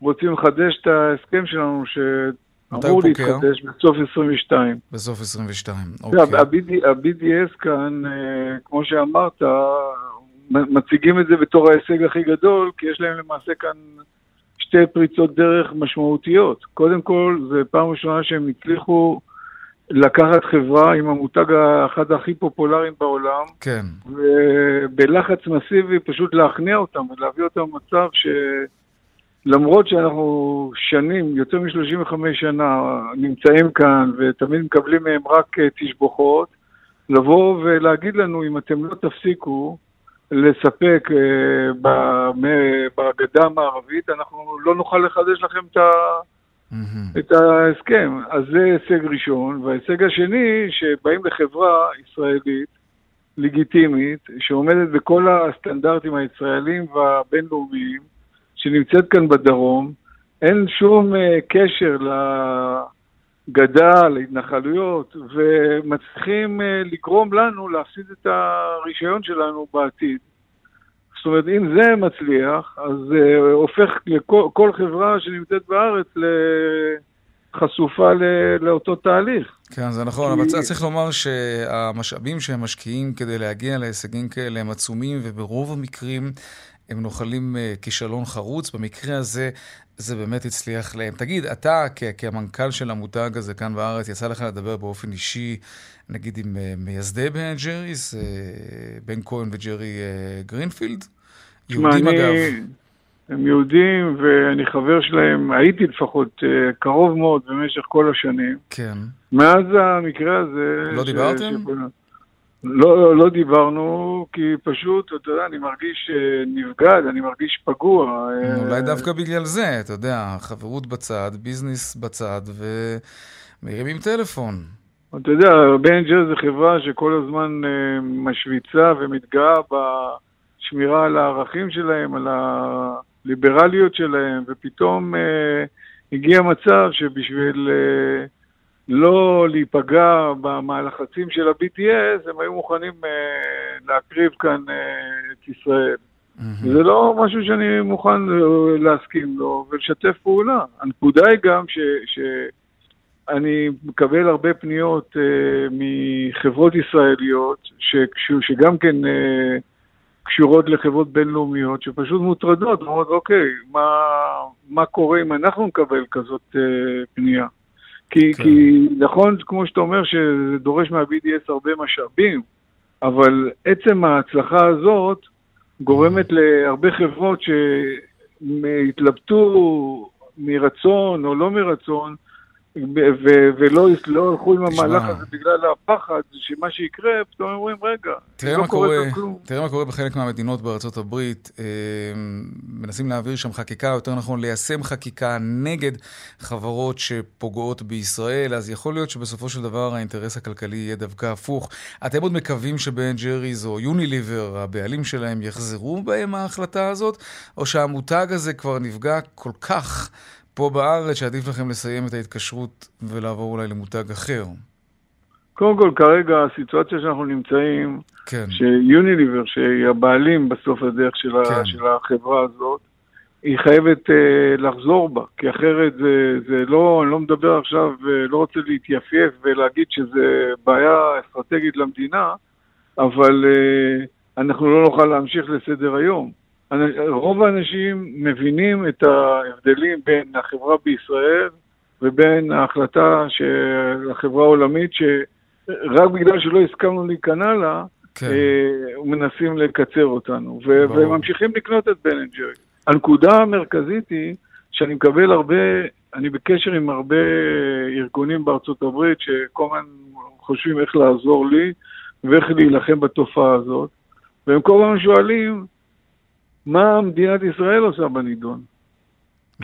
רוצים לחדש את ההסכם שלנו שאמור להתחדש בסוף 22. בסוף 22, אוקיי. ה-BDS כאן, כמו שאמרת, מציגים את זה בתור ההישג הכי גדול, כי יש להם למעשה כאן שתי פריצות דרך משמעותיות. קודם כל, זה פעם ראשונה שהם הצליחו לקחת חברה עם המותג אחד הכי פופולריים בעולם, כן. ובלחץ מסיבי פשוט להכניע אותם ולהביא אותם למצב שלמרות שאנחנו שנים, יותר מ-35 שנה נמצאים כאן ותמיד מקבלים מהם רק תשבוכות, לבוא ולהגיד לנו אם אתם לא תפסיקו לספק בגדה המערבית, אנחנו לא נוכל לחדש לכם את ה... את ההסכם. אז זה הישג ראשון, וההישג השני שבאים לחברה ישראלית לגיטימית שעומדת בכל הסטנדרטים הישראלים והבינלאומיים שנמצאת כאן בדרום. אין שום קשר לגדה, להתנחלויות, ומצליחים לגרום לנו להפסיד את הרישיון שלנו בעתיד. זאת אומרת, אם זה מצליח, אז זה הופך לכל חברה שנמצאת בארץ לחשופה לאותו תהליך. כן, זה נכון, אבל צריך לומר שהמשאבים שהם משקיעים כדי להגיע להישגים כאלה הם עצומים, וברוב המקרים הם נוחלים כישלון חרוץ. במקרה הזה זה באמת הצליח להם. תגיד, אתה כמנכ"ל של המותג הזה כאן בארץ, יצא לך לדבר באופן אישי, נגיד עם מייסדי בן ג'ריז, בן כהן וג'רי גרינפילד? יהודים אגב. הם יהודים ואני חבר שלהם, הייתי לפחות קרוב מאוד במשך כל השנים. כן. מאז המקרה הזה... לא דיברתם? לא דיברנו, כי פשוט, אתה יודע, אני מרגיש נבגד, אני מרגיש פגוע. אולי דווקא בגלל זה, אתה יודע, חברות בצד, ביזנס בצד, ומרימים טלפון. אתה יודע, בן ג'ריז זה חברה שכל הזמן משוויצה ומתגאה בשמירה על הערכים שלהם, על הליברליות שלהם, ופתאום הגיע מצב שבשביל... לא להיפגע במהלחצים של ה-BDS, הם היו מוכנים להקריב כאן את ישראל. זה לא משהו שאני מוכן להסכים לו ולשתף פעולה. הנקודה היא גם שאני מקבל הרבה פניות מחברות ישראליות, שגם כן קשורות לחברות בינלאומיות, שפשוט מוטרדות, אומרות, אוקיי, מה קורה אם אנחנו נקבל כזאת פנייה? כי נכון, כמו שאתה אומר, שזה דורש מה-BDS הרבה משאבים, אבל עצם ההצלחה הזאת גורמת להרבה חברות שהתלבטו מרצון או לא מרצון, ולא הלכו עם המהלך הזה בגלל הפחד, שמה שיקרה, פתאום אומרים, רגע, לא קורה כלום. תראה מה קורה בחלק מהמדינות בארצות הברית, מנסים להעביר שם חקיקה, יותר נכון, ליישם חקיקה נגד חברות שפוגעות בישראל, אז יכול להיות שבסופו של דבר האינטרס הכלכלי יהיה דווקא הפוך. אתם עוד מקווים שבן ג'ריז או יוניליבר, הבעלים שלהם, יחזרו בהם ההחלטה הזאת, או שהמותג הזה כבר נפגע כל כך פה בארץ, שעדיף לכם לסיים את ההתקשרות ולעבור אולי למותג אחר? קודם כל, כרגע הסיטואציה שאנחנו נמצאים, כן. שיוניליבר, שהיא הבעלים בסוף הדרך של, כן. של החברה הזאת, היא חייבת לחזור בה, כי אחרת זה לא, אני לא מדבר עכשיו, לא רוצה להתייפייף ולהגיד שזה בעיה אסטרטגית למדינה, אבל אנחנו לא נוכל להמשיך לסדר היום. רוב האנשים מבינים את ההבדלים בין החברה בישראל ובין ההחלטה של החברה העולמית, שרק בגלל שלא הסכמנו להיכנע לה, כן. מנסים לקצר אותנו, וממשיכים לקנות את בן אנד ג'רי. הנקודה המרכזית היא, שאני מקבל הרבה, אני בקשר עם הרבה ארגונים בארצות הברית, שכל הזמן חושבים איך לעזור לי, ואיך להילחם בתופעה הזאת, והם כל הזמן שואלים, מה מדינת ישראל עושה בנידון?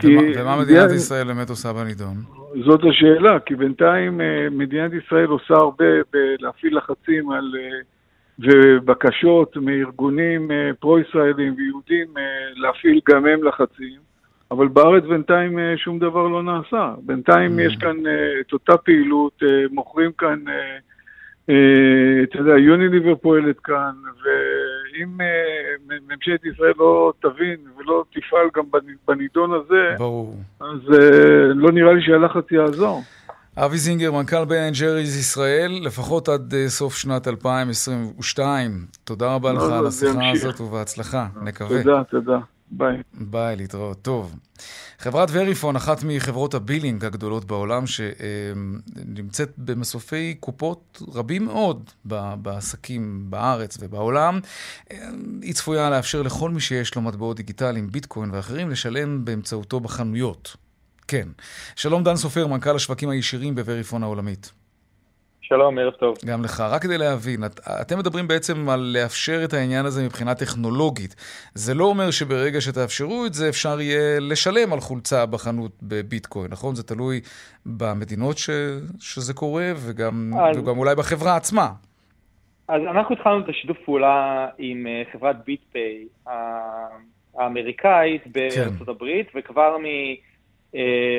ומה מדינת ישראל באמת עושה בנידון? זאת השאלה, כי בינתיים מדינת ישראל עושה הרבה להפעיל לחצים על ובקשות מארגונים פרו-ישראלים ויהודים להפעיל גם הם לחצים, אבל בארץ בינתיים שום דבר לא נעשה. בינתיים יש כאן את אותה פעילות, מוכרים כאן, אתה יודע, יוניליבר פועלת כאן, ואם ממשלת ישראל לא תבין ולא תפעל גם בנידון הזה, ברור. אז לא נראה לי שהלחץ יעזור. אבי זינגר, מנכ"ל בן אנד ג'ריס ישראל, לפחות עד סוף שנת 2022. תודה רבה לך על השיחה הזאת ובהצלחה. נקווה. תודה. ביי. ביי, להתראות. טוב. חברת וריפון, אחת מחברות הבילינג הגדולות בעולם, שנמצאת במסופי קופות רבים מאוד בעסקים בארץ ובעולם, היא צפויה לאפשר לכל מי שיש לו מטבעות דיגיטליים, ביטקוין ואחרים, לשלם באמצעותו בחנויות. כן. שלום דן סופר, מנכ"ל השווקים הישירים בווריפון העולמית. שלום, ערב טוב. גם לך. רק כדי להבין, אתם מדברים בעצם על לאפשר את העניין הזה מבחינה טכנולוגית. זה לא אומר שברגע שתאפשרו את זה, אפשר יהיה לשלם על חולצה בחנות בביטקוין, נכון? זה תלוי במדינות שזה קורה, וגם אולי בחברה עצמה. אז אנחנו התחלנו את השיתוף פעולה עם חברת ביטפיי האמריקאית בארצות הברית, וכבר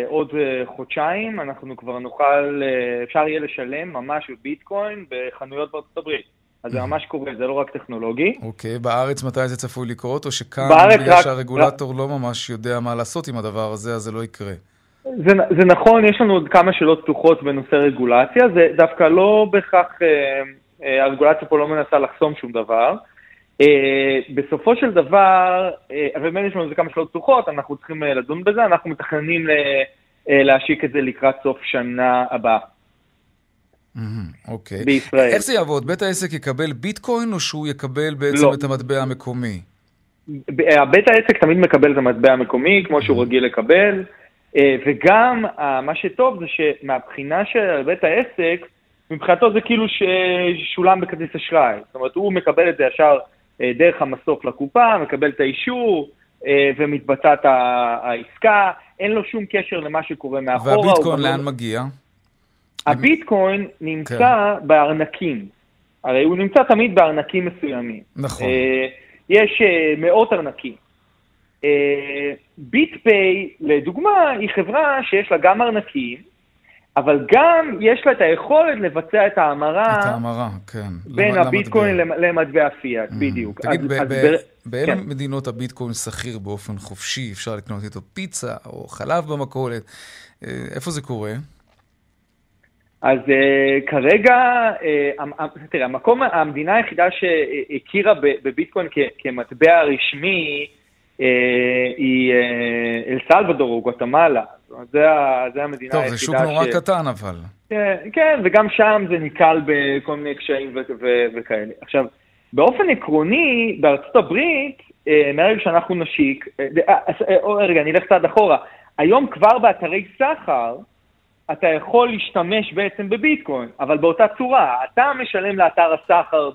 עוד חודשיים אנחנו כבר נוכל, אפשר יהיה לשלם ממש בביטקוין בחנויות בארצות הברית. אז זה ממש קורה, זה לא רק טכנולוגי. אוקיי, בארץ מתי זה צפוי לקרות, או שכאן בגלל שהרגולטור לא ממש יודע מה לעשות עם הדבר הזה, אז זה לא יקרה? זה נכון, יש לנו עוד כמה שאלות פתוחות בנושא רגולציה, זה דווקא לא בהכרח, הרגולציה פה לא מנסה לחסום שום דבר. בסופו של דבר, ובאמת יש לנו כמה שאלות פתוחות, אנחנו צריכים לדון בזה, אנחנו מתכננים להשיק את זה לקראת סוף שנה הבאה. אוקיי. בישראל. איך זה יעבוד? בית העסק יקבל ביטקוין או שהוא יקבל בעצם את המטבע המקומי? בית העסק תמיד מקבל את המטבע המקומי, כמו שהוא רגיל לקבל, וגם מה שטוב זה שמבחינה של בית העסק, מבחינתו זה כאילו ששולם בכרטיס אשראי, זאת אומרת הוא מקבל את זה ישר דרך המסוף לקופה, מקבל את האישור ומתבצעת העסקה, אין לו שום קשר למה שקורה מאחורה. והביטקוין לאן מגיע? הביטקוין נמצא בארנקים, הרי הוא נמצא תמיד בארנקים מסוימים. נכון. יש מאות ארנקים. ביטפיי לדוגמה היא חברה שיש לה גם ארנקים, אבל גם יש לה את היכולת לבצע את ההמרה, כן. בין הביטקוין למטבע הפיאט, בדיוק. תגיד, באילו מדינות הביטקוין שכיר באופן חופשי, אפשר לקנות איתו פיצה או חלב במכולת, איפה זה קורה? אז כרגע, תראה, המדינה היחידה שהכירה בביטקוין כמטבע רשמי, היא אל סלבדור או גואטמלה. זה המדינה היחידה. טוב, זה שוק נורא קטן אבל. כן, וגם שם זה ניקל בכל מיני קשיים וכאלה. עכשיו, באופן עקרוני, בארצות הברית, מהרגע שאנחנו נשיק, רגע, אני אלך צעד אחורה, היום כבר באתרי סחר, אתה יכול להשתמש בעצם בביטקוין, אבל באותה צורה, אתה משלם לאתר הסחר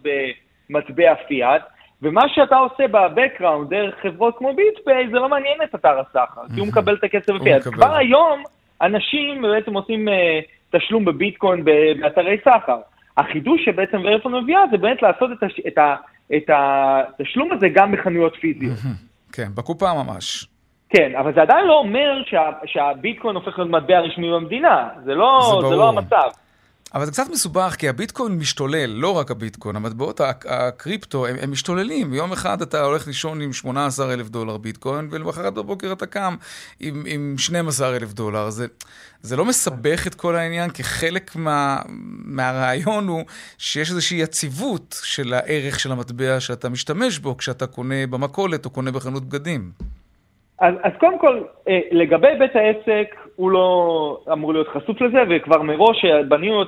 במטבע פיאט, ומה שאתה עושה בבקראונד דרך חברות כמו ביטפיי, זה לא מעניין את אתר הסחר, כי הוא מקבל את הכסף בפיאט. כבר היום אנשים בעצם עושים תשלום בביטקוין באתרי סחר. החידוש שבעצם וריפון מביאה זה באמת לעשות את התשלום הזה גם בחנויות פיזיות. כן, בקופה ממש. כן, אבל זה עדיין לא אומר שהביטקוין הופך להיות מטבע רשמי במדינה. זה לא המצב. אבל זה קצת מסובך, כי הביטקוין משתולל, לא רק הביטקוין, המטבעות הקריפטו, הם משתוללים. יום אחד אתה הולך לישון עם 18 אלף דולר ביטקוין, ולמחרת בבוקר אתה קם עם 12 אלף דולר. זה לא מסבך את כל העניין, כי חלק מהרעיון הוא שיש איזושהי יציבות של הערך של המטבע שאתה משתמש בו, כשאתה קונה במכולת או קונה בחנות בגדים. אז קודם כל, לגבי בית העסק, הוא לא אמור להיות חשוף לזה, וכבר מראש בנינו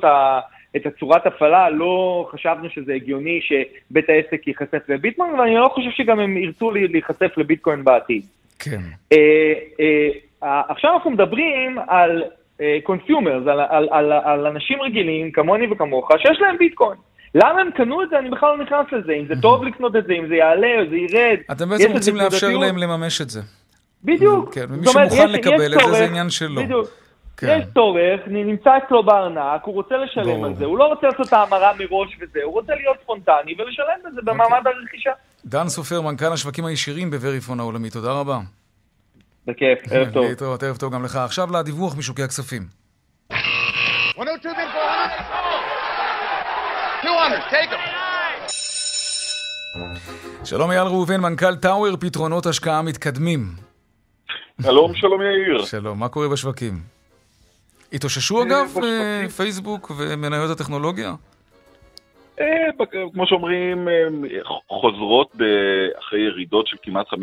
את הצורת הפעלה, לא חשבנו שזה הגיוני שבית העסק ייחשף לביטקוין, ואני לא חושב שגם הם ירצו להיחשף לביטקוין בעתיד. כן. עכשיו אנחנו מדברים על קונסיומרס, על אנשים רגילים, כמוני וכמוך, שיש להם ביטקוין. למה הם קנו את זה? אני בכלל לא נכנס לזה. אם זה טוב לקנות את זה, אם זה יעלה או זה ירד. אתם בעצם רוצים לאפשר להם לממש את זה. בדיוק. כן, ומי שמוכן לקבל את זה, זה עניין שלו. בדיוק. יש צורך, נמצא אצלו בארנק, הוא רוצה לשלם על זה, הוא לא רוצה לעשות האמרה מראש וזה, הוא רוצה להיות ספונטני ולשלם בזה במעמד הרכישה. דן סופר, מנכ"ל השווקים הישירים בווריפון העולמי, תודה רבה. בכיף, ערב טוב. להתראות, ערב טוב גם לך. עכשיו לדיווח משוקי הכספים. 102, 200, take them. שלום יאל ראובן, מנכ"ל טאוור, פתרונות השקעה מתקדמים. שלום, שלום יאיר. שלום, מה קורה בשווקים? התאוששו אגב פייסבוק ומניות הטכנולוגיה? כמו שאומרים, חוזרות אחרי ירידות של כמעט 5%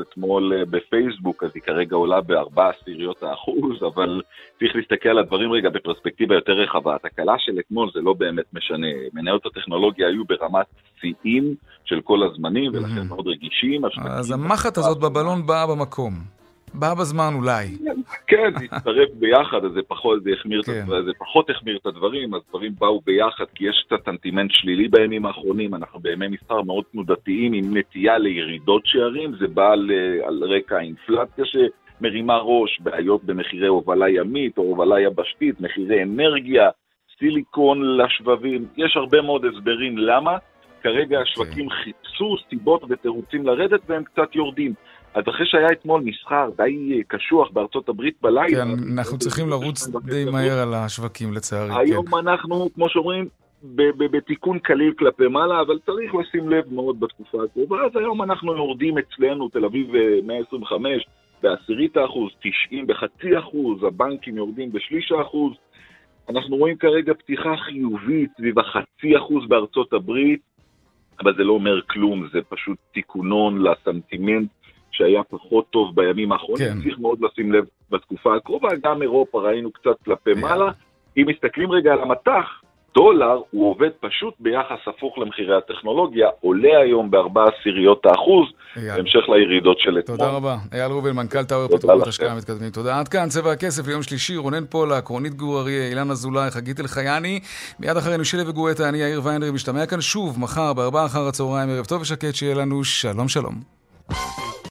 אתמול בפייסבוק, אז היא כרגע עולה ב4%, אבל צריך להסתכל על הדברים רגע בפרספקטיבה יותר רחבה. התקלה של אתמול זה לא באמת משנה. מניות הטכנולוגיה היו ברמת שיאים של כל הזמנים, ולכן מאוד רגישים. אז המחת הזאת בבלון באה במקום. בא בזמן אולי. כן, זה יצטרף ביחד, אז זה פחות החמיר את הדברים, אז דברים באו ביחד, כי יש קצת סנטימנט שלילי בימים האחרונים, אנחנו בימי מסחר מאוד תנודתיים, עם נטייה לירידות שערים, זה בא על רקע האינפלציה שמרימה ראש, בעיות במחירי הובלה ימית או הובלה יבשתית, מחירי אנרגיה, סיליקון לשבבים, יש הרבה מאוד הסברים למה, כרגע השווקים חיפשו סיבות ותירוצים לרדת והם קצת יורדים. אז אחרי שהיה אתמול מסחר די קשוח בארצות הברית בלילה. כן, אנחנו צריכים לרוץ די מהר על השווקים לצערי. היום אנחנו, כמו שאומרים, בתיקון קליל כלפי מעלה, אבל צריך לשים לב מאוד בתקופה הקרובה. אז היום אנחנו יורדים אצלנו, תל אביב 125, ב10%, 90 ב0.5%, הבנקים יורדים ב0.3%. אנחנו רואים כרגע פתיחה חיובית סביב 0.5% בארצות הברית, אבל זה לא אומר כלום, זה פשוט תיקונון לסנטימנט שהיה פחות טוב בימים האחרונים, כן. צריך מאוד לשים לב בתקופה הקרובה, גם אירופה ראינו קצת כלפי מעלה, אם מסתכלים רגע על המתח, דולר הוא עובד פשוט ביחס הפוך למחירי הטכנולוגיה, עולה היום ב0.4%, המשך לירידות של אתמול. תודה רבה. יאל ראובן, מנכ"ל טאוור, פתרונות השקעה מתקדמים. תודה. עד כאן צבע הכסף ליום שלישי, רונן פולק, רונית גור אריה, אילנה זולה, חגית אלחייני, מיד אחרינו שלי וגואטה, אני יאיר ויינרב, משתמע כאן שוב מחר ב4 אחר הצהריים, ערב טוב ושקט, שיהיה לנו שלום שלום.